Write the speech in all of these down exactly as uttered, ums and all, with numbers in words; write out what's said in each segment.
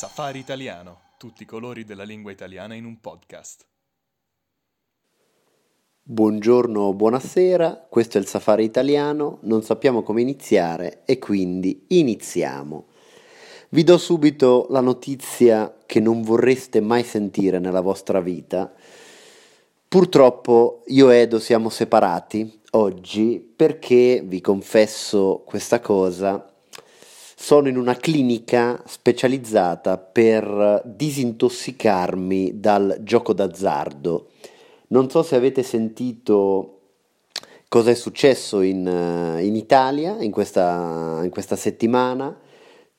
Safari Italiano, tutti i colori della lingua italiana in un podcast. Buongiorno, buonasera, questo è il Safari Italiano, non sappiamo come iniziare e quindi iniziamo. Vi do subito la notizia che non vorreste mai sentire nella vostra vita. Purtroppo io e Edo siamo separati oggi perché, vi confesso questa cosa, sono in una clinica specializzata per disintossicarmi dal gioco d'azzardo. Non so se avete sentito cosa è successo in, in Italia in questa, in questa settimana.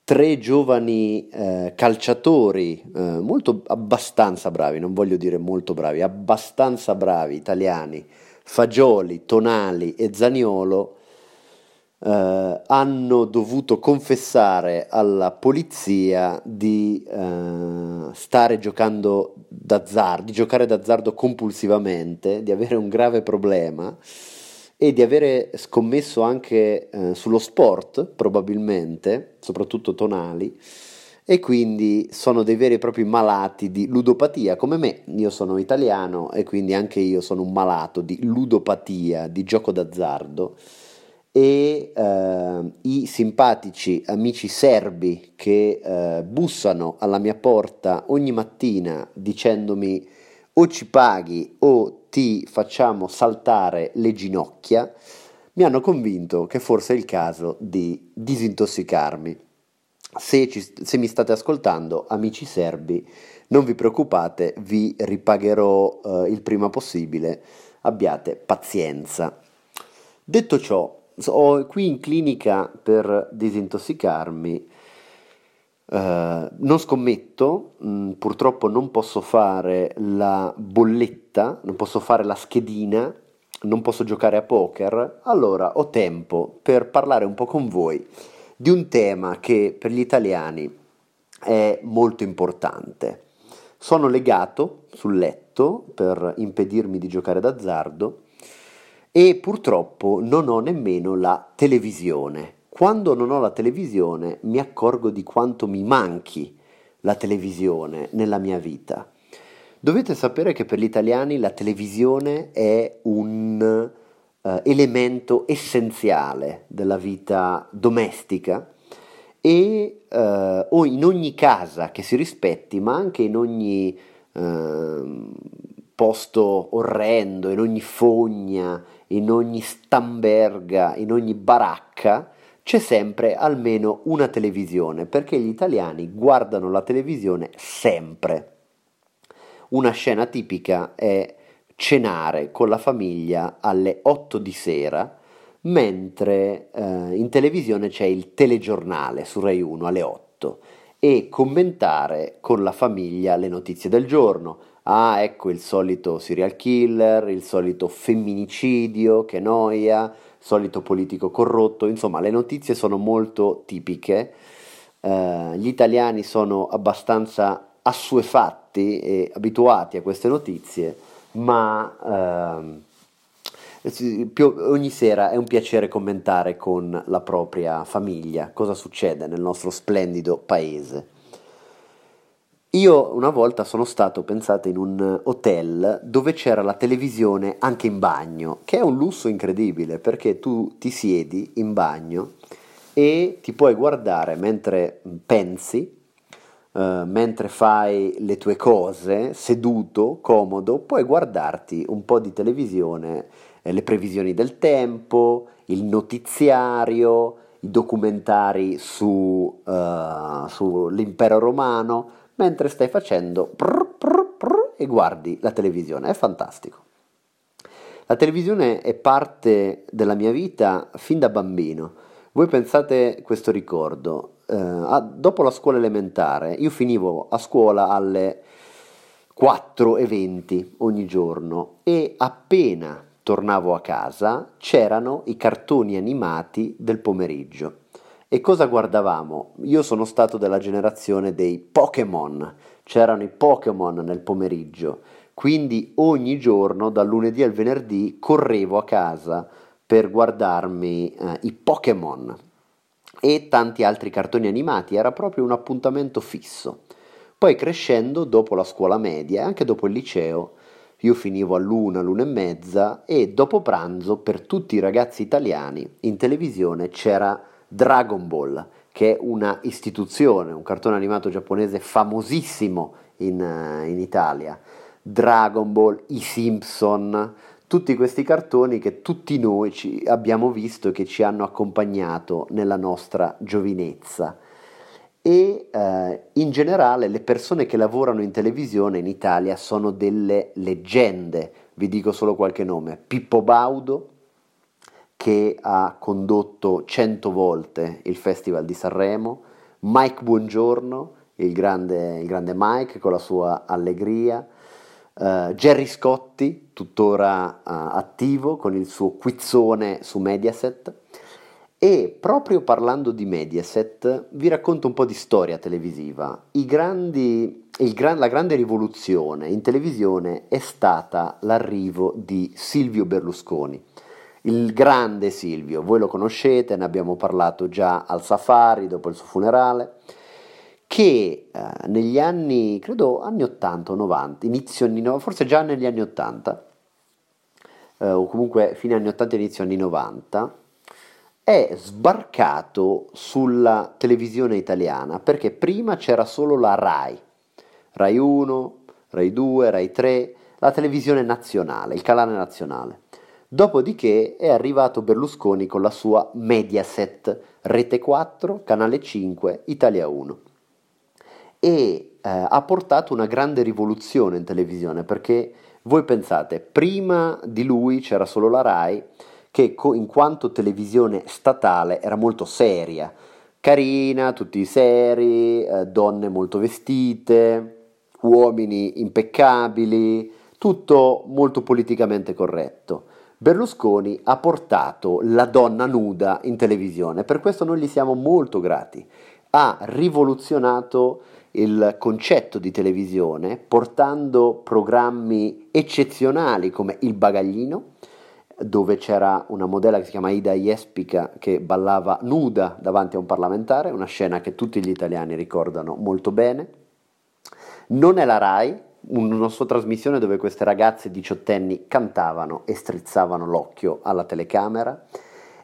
Tre giovani eh, calciatori, eh, molto abbastanza bravi, non voglio dire molto bravi, abbastanza bravi italiani, Fagioli, Tonali e Zaniolo, Uh, hanno dovuto confessare alla polizia di uh, stare giocando d'azzardo, di giocare d'azzardo compulsivamente, di avere un grave problema e di avere scommesso anche uh, sullo sport, probabilmente, soprattutto Tonali, e quindi sono dei veri e propri malati di ludopatia, come me. Io sono italiano e quindi anche io sono un malato di ludopatia, di gioco d'azzardo. e eh, i simpatici amici serbi che eh, bussano alla mia porta ogni mattina dicendomi o ci paghi o ti facciamo saltare le ginocchia, mi hanno convinto che forse è il caso di disintossicarmi. Se, ci, se mi state ascoltando, amici serbi, non vi preoccupate, vi ripagherò eh, il prima possibile, abbiate pazienza. Detto ciò, sono qui in clinica per disintossicarmi, eh, non scommetto, mh, purtroppo non posso fare la bolletta, non posso fare la schedina, non posso giocare a poker, allora ho tempo per parlare un po' con voi di un tema che per gli italiani è molto importante. Sono legato sul letto per impedirmi di giocare d'azzardo e purtroppo non ho nemmeno la televisione. Quando non ho la televisione mi accorgo di quanto mi manchi la televisione nella mia vita. Dovete sapere che per gli italiani la televisione è un eh, elemento essenziale della vita domestica e eh, o in ogni casa che si rispetti, ma anche in ogni eh, posto orrendo, in ogni fogna, in ogni stamberga, in ogni baracca, c'è sempre almeno una televisione, perché gli italiani guardano la televisione sempre. Una scena tipica è cenare con la famiglia alle otto di sera, mentre eh, in televisione c'è il telegiornale su Rai uno alle otto e commentare con la famiglia le notizie del giorno. Ah, ecco il solito serial killer, il solito femminicidio, che noia, solito politico corrotto, insomma le notizie sono molto tipiche, eh, gli italiani sono abbastanza assuefatti e abituati a queste notizie, ma eh, più, ogni sera è un piacere commentare con la propria famiglia cosa succede nel nostro splendido paese. Io una volta sono stato, pensate, in un hotel dove c'era la televisione anche in bagno, che è un lusso incredibile perché tu ti siedi in bagno e ti puoi guardare mentre pensi, eh, mentre fai le tue cose, seduto, comodo, puoi guardarti un po' di televisione, eh, le previsioni del tempo, il notiziario, i documentari su, eh, sull'impero romano, mentre stai facendo prr, prr, prr, e guardi la televisione, è fantastico. La televisione è parte della mia vita fin da bambino. Voi pensate questo ricordo, eh, a, dopo la scuola elementare io finivo a scuola alle quattro e venti ogni giorno e appena tornavo a casa c'erano i cartoni animati del pomeriggio. E cosa guardavamo? Io sono stato della generazione dei Pokémon, c'erano i Pokémon nel pomeriggio, quindi ogni giorno dal lunedì al venerdì correvo a casa per guardarmi eh, i Pokémon e tanti altri cartoni animati, era proprio un appuntamento fisso. Poi crescendo, dopo la scuola media e anche dopo il liceo, io finivo all'una, all'una e mezza, e dopo pranzo, per tutti i ragazzi italiani, in televisione c'era Dragon Ball, che è una istituzione, un cartone animato giapponese famosissimo in, in Italia. Dragon Ball, i Simpson, tutti questi cartoni che tutti noi ci abbiamo visto e che ci hanno accompagnato nella nostra giovinezza. E eh, in generale le persone che lavorano in televisione in Italia sono delle leggende. Vi dico solo qualche nome: Pippo Baudo, che ha condotto cento volte il Festival di Sanremo, Mike Buongiorno, il grande, il grande Mike con la sua allegria, eh, Gerry Scotti, tuttora eh, attivo con il suo quizzone su Mediaset. E proprio parlando di Mediaset vi racconto un po' di storia televisiva. I grandi, il gran, la grande rivoluzione in televisione è stata l'arrivo di Silvio Berlusconi, il grande Silvio. Voi lo conoscete, ne abbiamo parlato già al Safari dopo il suo funerale, che eh, negli anni, credo anni ottanta o novanta, inizio anni novanta, forse già negli anni ottanta, eh, o comunque fine anni ottanta e inizio anni novanta, è sbarcato sulla televisione italiana, perché prima c'era solo la Rai, Rai uno, Rai due, Rai tre, la televisione nazionale, il canale nazionale. Dopodiché è arrivato Berlusconi con la sua Mediaset, Rete quattro, Canale cinque, Italia uno, e eh, ha portato una grande rivoluzione in televisione, perché voi pensate, prima di lui c'era solo la Rai, che in quanto televisione statale era molto seria, carina, tutti seri, eh, donne molto vestite, uomini impeccabili, tutto molto politicamente corretto. Berlusconi ha portato la donna nuda in televisione, per questo noi gli siamo molto grati. Ha rivoluzionato il concetto di televisione portando programmi eccezionali come Il Bagaglino, dove c'era una modella che si chiama Ida Yespica che ballava nuda davanti a un parlamentare, una scena che tutti gli italiani ricordano molto bene. Non è la Rai, una sua trasmissione dove queste ragazze diciottenni cantavano e strizzavano l'occhio alla telecamera,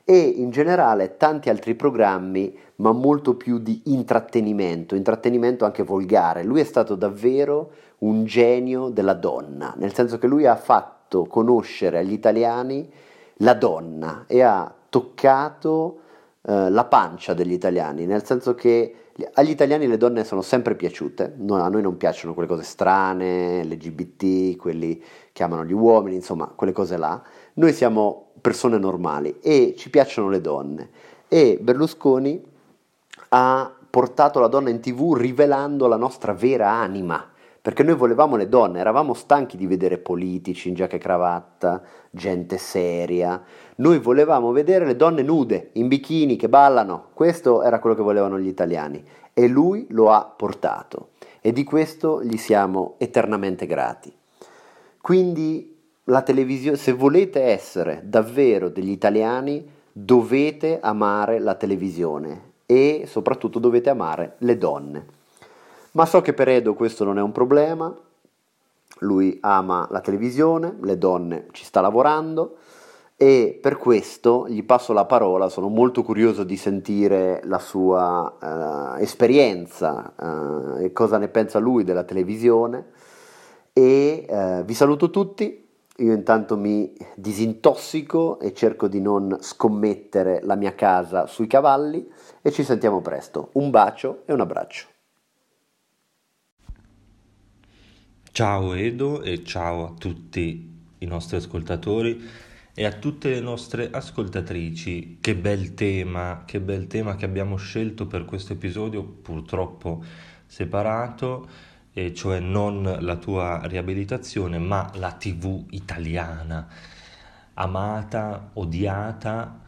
e in generale tanti altri programmi, ma molto più di intrattenimento, intrattenimento anche volgare. Lui è stato davvero un genio della donna, nel senso che lui ha fatto conoscere agli italiani la donna e ha toccato eh, la pancia degli italiani, nel senso che agli italiani le donne sono sempre piaciute, no, a noi non piacciono quelle cose strane, L G B T, quelli che amano gli uomini, insomma quelle cose là, noi siamo persone normali e ci piacciono le donne, e Berlusconi ha portato la donna in TV rivelando la nostra vera anima, perché noi volevamo le donne, eravamo stanchi di vedere politici in giacca e cravatta, gente seria, noi volevamo vedere le donne nude, in bikini, che ballano, questo era quello che volevano gli italiani, e lui lo ha portato, e di questo gli siamo eternamente grati. Quindi la televisione, se volete essere davvero degli italiani, dovete amare la televisione e soprattutto dovete amare le donne. Ma so che per Edo questo non è un problema, lui ama la televisione, le donne ci sta lavorando, e per questo gli passo la parola, sono molto curioso di sentire la sua uh, esperienza uh, e cosa ne pensa lui della televisione, e uh, vi saluto tutti, io intanto mi disintossico e cerco di non scommettere la mia casa sui cavalli, e ci sentiamo presto, un bacio e un abbraccio. Ciao Edo e ciao a tutti i nostri ascoltatori e a tutte le nostre ascoltatrici. Che bel tema, che bel tema che abbiamo scelto per questo episodio purtroppo separato, e cioè non la tua riabilitazione ma la tivù italiana, amata, odiata,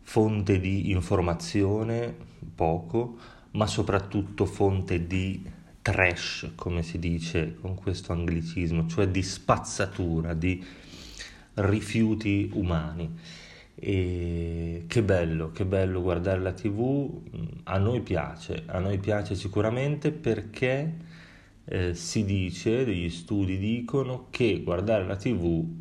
fonte di informazione poco, ma soprattutto fonte di trash, come si dice con questo anglicismo, cioè di spazzatura, di rifiuti umani. E che bello, che bello guardare la tivù, a noi piace, a noi piace sicuramente perché eh, si dice, degli studi dicono che guardare la tivù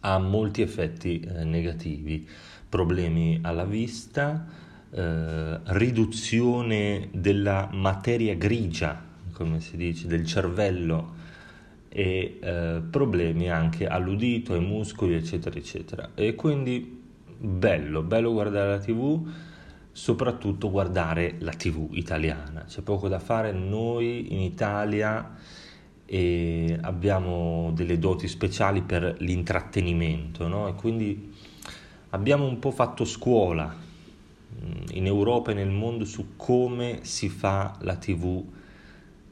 ha molti effetti eh, negativi, problemi alla vista, eh, riduzione della materia grigia, come si dice, del cervello, e eh, problemi anche all'udito, ai muscoli, eccetera, eccetera. E quindi bello, bello guardare la tivù, soprattutto guardare la tivù italiana. C'è poco da fare, noi in Italia eh, abbiamo delle doti speciali per l'intrattenimento, no? E quindi abbiamo un po' fatto scuola in Europa e nel mondo su come si fa la tivù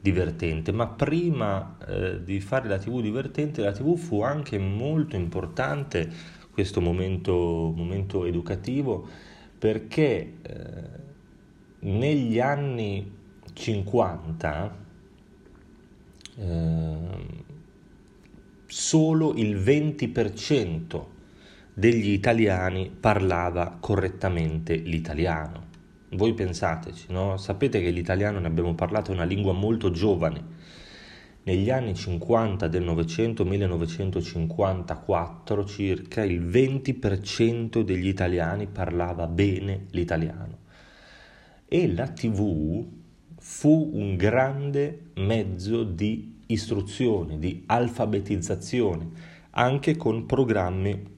divertente, ma prima eh, di fare la tivù divertente, la tivù fu anche molto importante, questo momento, momento educativo, perché eh, negli anni cinquanta eh, solo il venti per cento degli italiani parlava correttamente l'italiano. Voi pensateci, no? Sapete che l'italiano, ne abbiamo parlato, è una lingua molto giovane. Negli anni cinquanta del Novecento, millenovecentocinquantaquattro circa, il venti per cento degli italiani parlava bene l'italiano. E la tivù fu un grande mezzo di istruzione, di alfabetizzazione, anche con programmi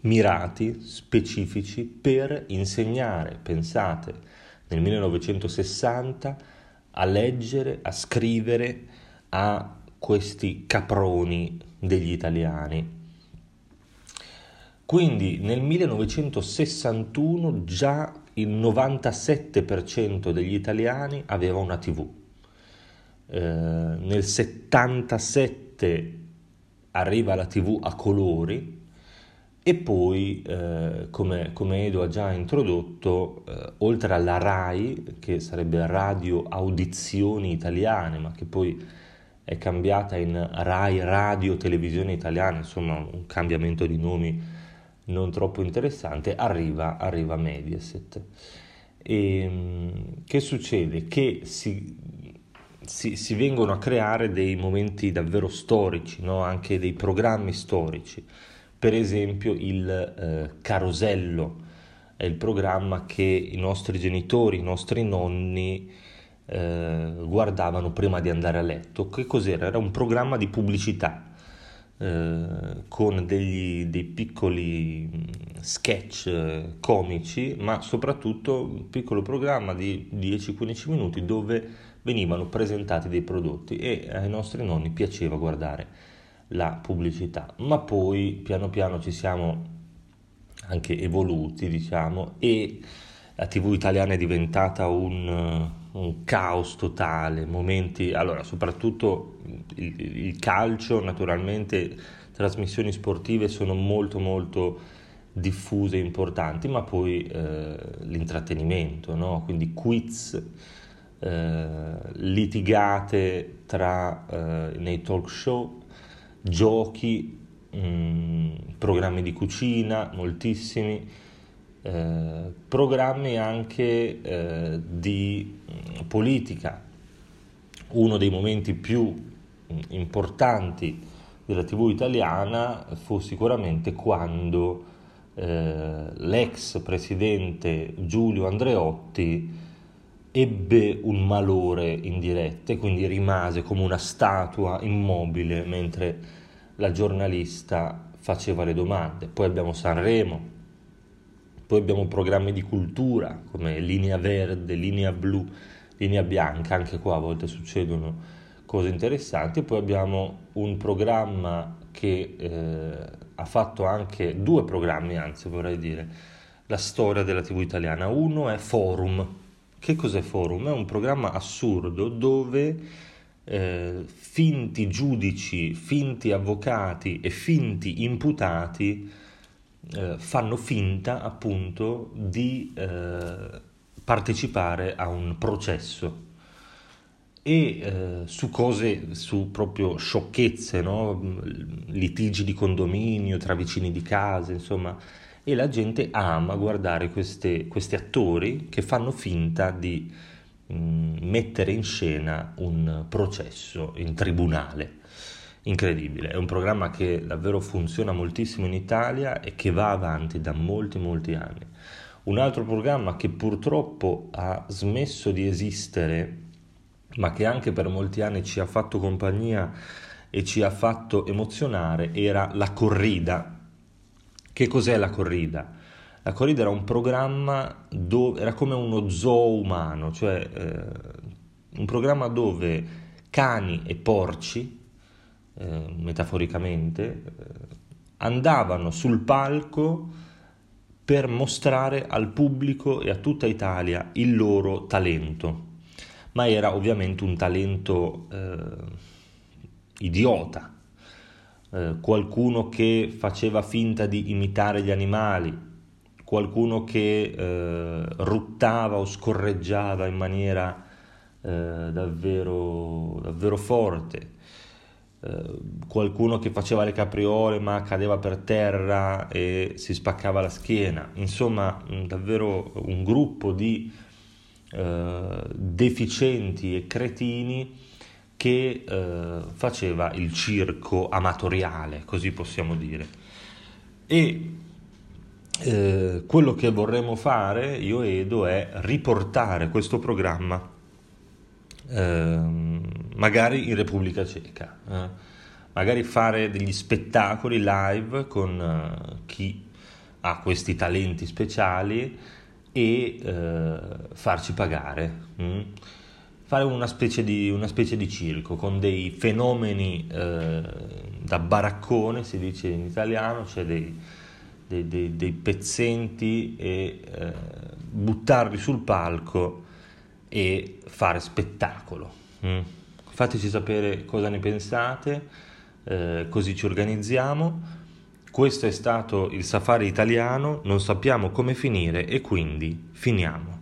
mirati, specifici, per insegnare, pensate, nel millenovecentosessanta a leggere, a scrivere a questi caproni degli italiani. Quindi nel millenovecentosessantuno già il novantasette per cento degli italiani aveva una tivù, eh, nel settantasette arriva la tivù a colori, e poi, eh, come, come Edo ha già introdotto, eh, oltre alla Rai, che sarebbe Radio Audizioni Italiane, ma che poi è cambiata in Rai Radio Televisione Italiana, insomma un cambiamento di nomi non troppo interessante, arriva, arriva Mediaset. E, che succede? Che si, si, si vengono a creare dei momenti davvero storici, no? Anche dei programmi storici. Per esempio il eh, Carosello è il programma che i nostri genitori, i nostri nonni eh, guardavano prima di andare a letto. Che cos'era? Era un programma di pubblicità eh, con degli, dei piccoli sketch comici, ma soprattutto un piccolo programma di dieci quindici minuti dove venivano presentati dei prodotti, e ai nostri nonni piaceva guardare la pubblicità. Ma poi piano piano ci siamo anche evoluti, diciamo, e la tivù italiana è diventata un, un caos totale, momenti, allora soprattutto il, il calcio, naturalmente trasmissioni sportive sono molto molto diffuse e importanti, ma poi eh, l'intrattenimento, no? Quindi quiz, eh, litigate tra eh, nei talk show, giochi, mh, programmi di cucina, moltissimi, eh, programmi anche eh, di mh, politica. Uno dei momenti più mh, importanti della tivù italiana fu sicuramente quando eh, l'ex presidente Giulio Andreotti ebbe un malore in diretta e quindi rimase come una statua immobile mentre la giornalista faceva le domande. Poi abbiamo Sanremo, poi abbiamo programmi di cultura come Linea Verde, Linea Blu, Linea Bianca, anche qua a volte succedono cose interessanti. Poi abbiamo un programma che eh, ha fatto anche due programmi, anzi vorrei dire, la storia della tivù italiana. Uno è Forum. Che cos'è Forum? È un programma assurdo dove eh, finti giudici, finti avvocati e finti imputati eh, fanno finta appunto di eh, partecipare a un processo, e eh, su cose, su proprio sciocchezze, no? Litigi di condominio tra vicini di casa, insomma. E la gente ama guardare queste, questi attori che fanno finta di mettere in scena un processo in tribunale. Incredibile, è un programma che davvero funziona moltissimo in Italia e che va avanti da molti molti anni. Un altro programma che purtroppo ha smesso di esistere, ma che anche per molti anni ci ha fatto compagnia e ci ha fatto emozionare, era La Corrida. Che cos'è La Corrida? La Corrida era un programma dove era come uno zoo umano, cioè eh, un programma dove cani e porci, eh, metaforicamente, eh, andavano sul palco per mostrare al pubblico e a tutta Italia il loro talento. Ma era ovviamente un talento eh, idiota, eh, qualcuno che faceva finta di imitare gli animali, qualcuno che eh, ruttava o scorreggiava in maniera eh, davvero, davvero forte, eh, qualcuno che faceva le capriole ma cadeva per terra e si spaccava la schiena. Insomma, davvero un gruppo di eh, deficienti e cretini che eh, faceva il circo amatoriale, così possiamo dire. E Eh, quello che vorremmo fare io e Edo è riportare questo programma eh, magari in Repubblica Ceca, eh, magari fare degli spettacoli live con eh, chi ha questi talenti speciali e eh, farci pagare, mh? fare una specie, di, una specie di circo con dei fenomeni eh, da baraccone, si dice in italiano, cioè dei Dei, dei, dei pezzenti, e eh, buttarli sul palco e fare spettacolo. Mm. Fateci sapere cosa ne pensate, eh, così ci organizziamo. Questo è stato il Safari Italiano, non sappiamo come finire e quindi finiamo.